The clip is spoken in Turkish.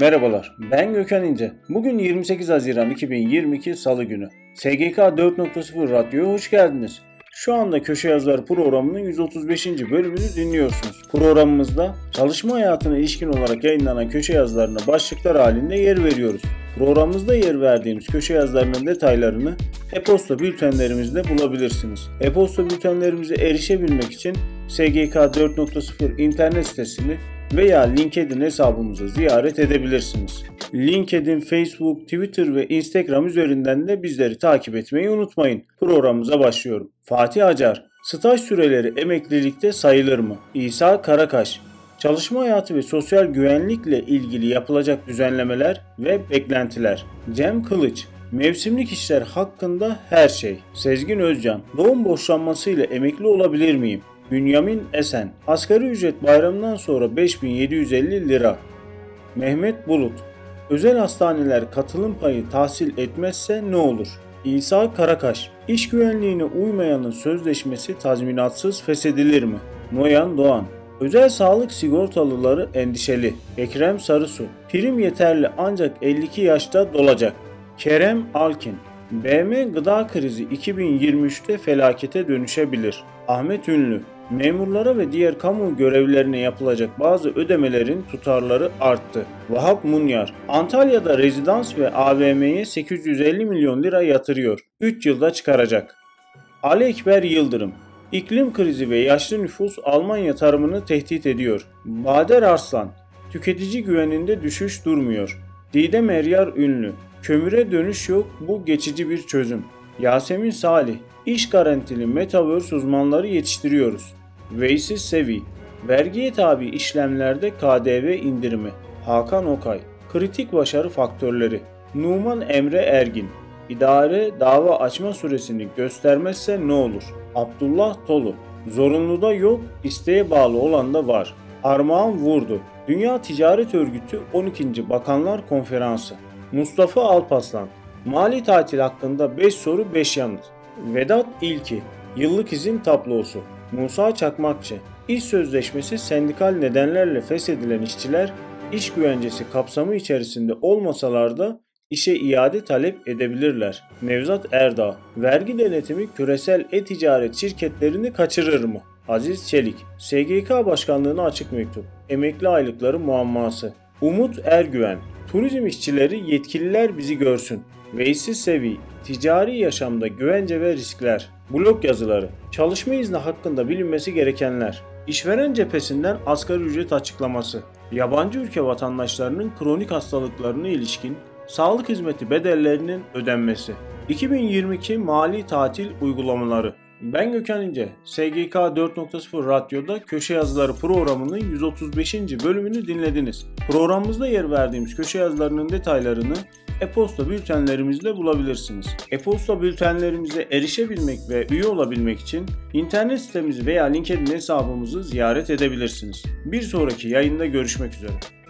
Merhabalar, ben Gökhan İnce. Bugün 28 Haziran 2022 Salı günü. SGK 4.0 Radyo'ya hoş geldiniz. Şu anda Köşe Yazar programının 135. bölümünü dinliyorsunuz. Programımızda çalışma hayatına ilişkin olarak yayınlanan köşe yazılarına başlıklar halinde yer veriyoruz. Programımızda yer verdiğimiz köşe yazılarının detaylarını e-posta bültenlerimizde bulabilirsiniz. E-posta bültenlerimize erişebilmek için SGK 4.0 internet sitesini veya LinkedIn hesabımızı ziyaret edebilirsiniz. LinkedIn, Facebook, Twitter ve Instagram üzerinden de bizleri takip etmeyi unutmayın. Programımıza başlıyorum. Fatih Acar, staj süreleri emeklilikte sayılır mı? İsa Karakaş, çalışma hayatı ve sosyal güvenlikle ilgili yapılacak düzenlemeler ve beklentiler. Cem Kılıç, mevsimlik işler hakkında her şey. Sezgin Özcan, doğum boşanmasıyla emekli olabilir miyim? Bünyamin Esen, asgari ücret bayramından sonra 5750 lira. Mehmet Bulut, özel hastaneler katılım payı tahsil etmezse ne olur? İsa Karakaş, iş güvenliğine uymayanın sözleşmesi tazminatsız feshedilir mi? Noyan Doğan, özel sağlık sigortalıları endişeli. Ekrem Sarısu, prim yeterli ancak 52 yaşta dolacak. Kerem Alkin, BM gıda krizi 2023'te felakete dönüşebilir. Ahmet Ünlü, memurlara ve diğer kamu görevlilerine yapılacak bazı ödemelerin tutarları arttı. Vahap Munyar, Antalya'da rezidans ve AVM'ye 850 milyon lira yatırıyor. 3 yılda çıkaracak. Ali Ekber Yıldırım, iklim krizi ve yaşlı nüfus Almanya tarımını tehdit ediyor. Bader Arslan, tüketici güveninde düşüş durmuyor. Didem Eryar Ünlü, kömüre dönüş yok, bu geçici bir çözüm. Yasemin Salih, iş garantili Metaverse uzmanları yetiştiriyoruz. Veysi Seviğ, vergiye tabi işlemlerde KDV indirimi. Hakan Okay, kritik başarı faktörleri. Numan Emre Ergin, idare dava açma süresini göstermezse ne olur? Abdullah Tolu, zorunlu da yok, isteğe bağlı olan da var. Armağan Vurdu, Dünya Ticaret Örgütü 12. Bakanlar Konferansı. Mustafa Alpaslan, mali tatil hakkında 5 soru 5 yanıt. Vedat İlki, yıllık izin tablosu. Musa Çakmakçı, iş sözleşmesi sendikal nedenlerle feshedilen işçiler, iş güvencesi kapsamı içerisinde olmasalar da işe iade talep edebilirler. Nevzat Erdağ, vergi denetimi küresel e-ticaret şirketlerini kaçırır mı? Aziz Çelik, SGK başkanlığına açık mektup. Emekli aylıkları muamması. Umut Ergüven, turizm işçileri yetkililer bizi görsün. Veysi Seviğ, ticari yaşamda güvence ve riskler. Blog yazıları, çalışma izni hakkında bilinmesi gerekenler. İşveren cephesinden asgari ücret açıklaması. Yabancı ülke vatandaşlarının kronik hastalıklarına ilişkin sağlık hizmeti bedellerinin ödenmesi. 2022 mali tatil uygulamaları. Ben Gökhan İnce, SGK 4.0 Radyo'da Köşe Yazıları programının 135. bölümünü dinlediniz. Programımızda yer verdiğimiz köşe yazılarının detaylarını e-posta bültenlerimizde bulabilirsiniz. E-posta bültenlerimize erişebilmek ve üye olabilmek için internet sitemizi veya LinkedIn hesabımızı ziyaret edebilirsiniz. Bir sonraki yayında görüşmek üzere.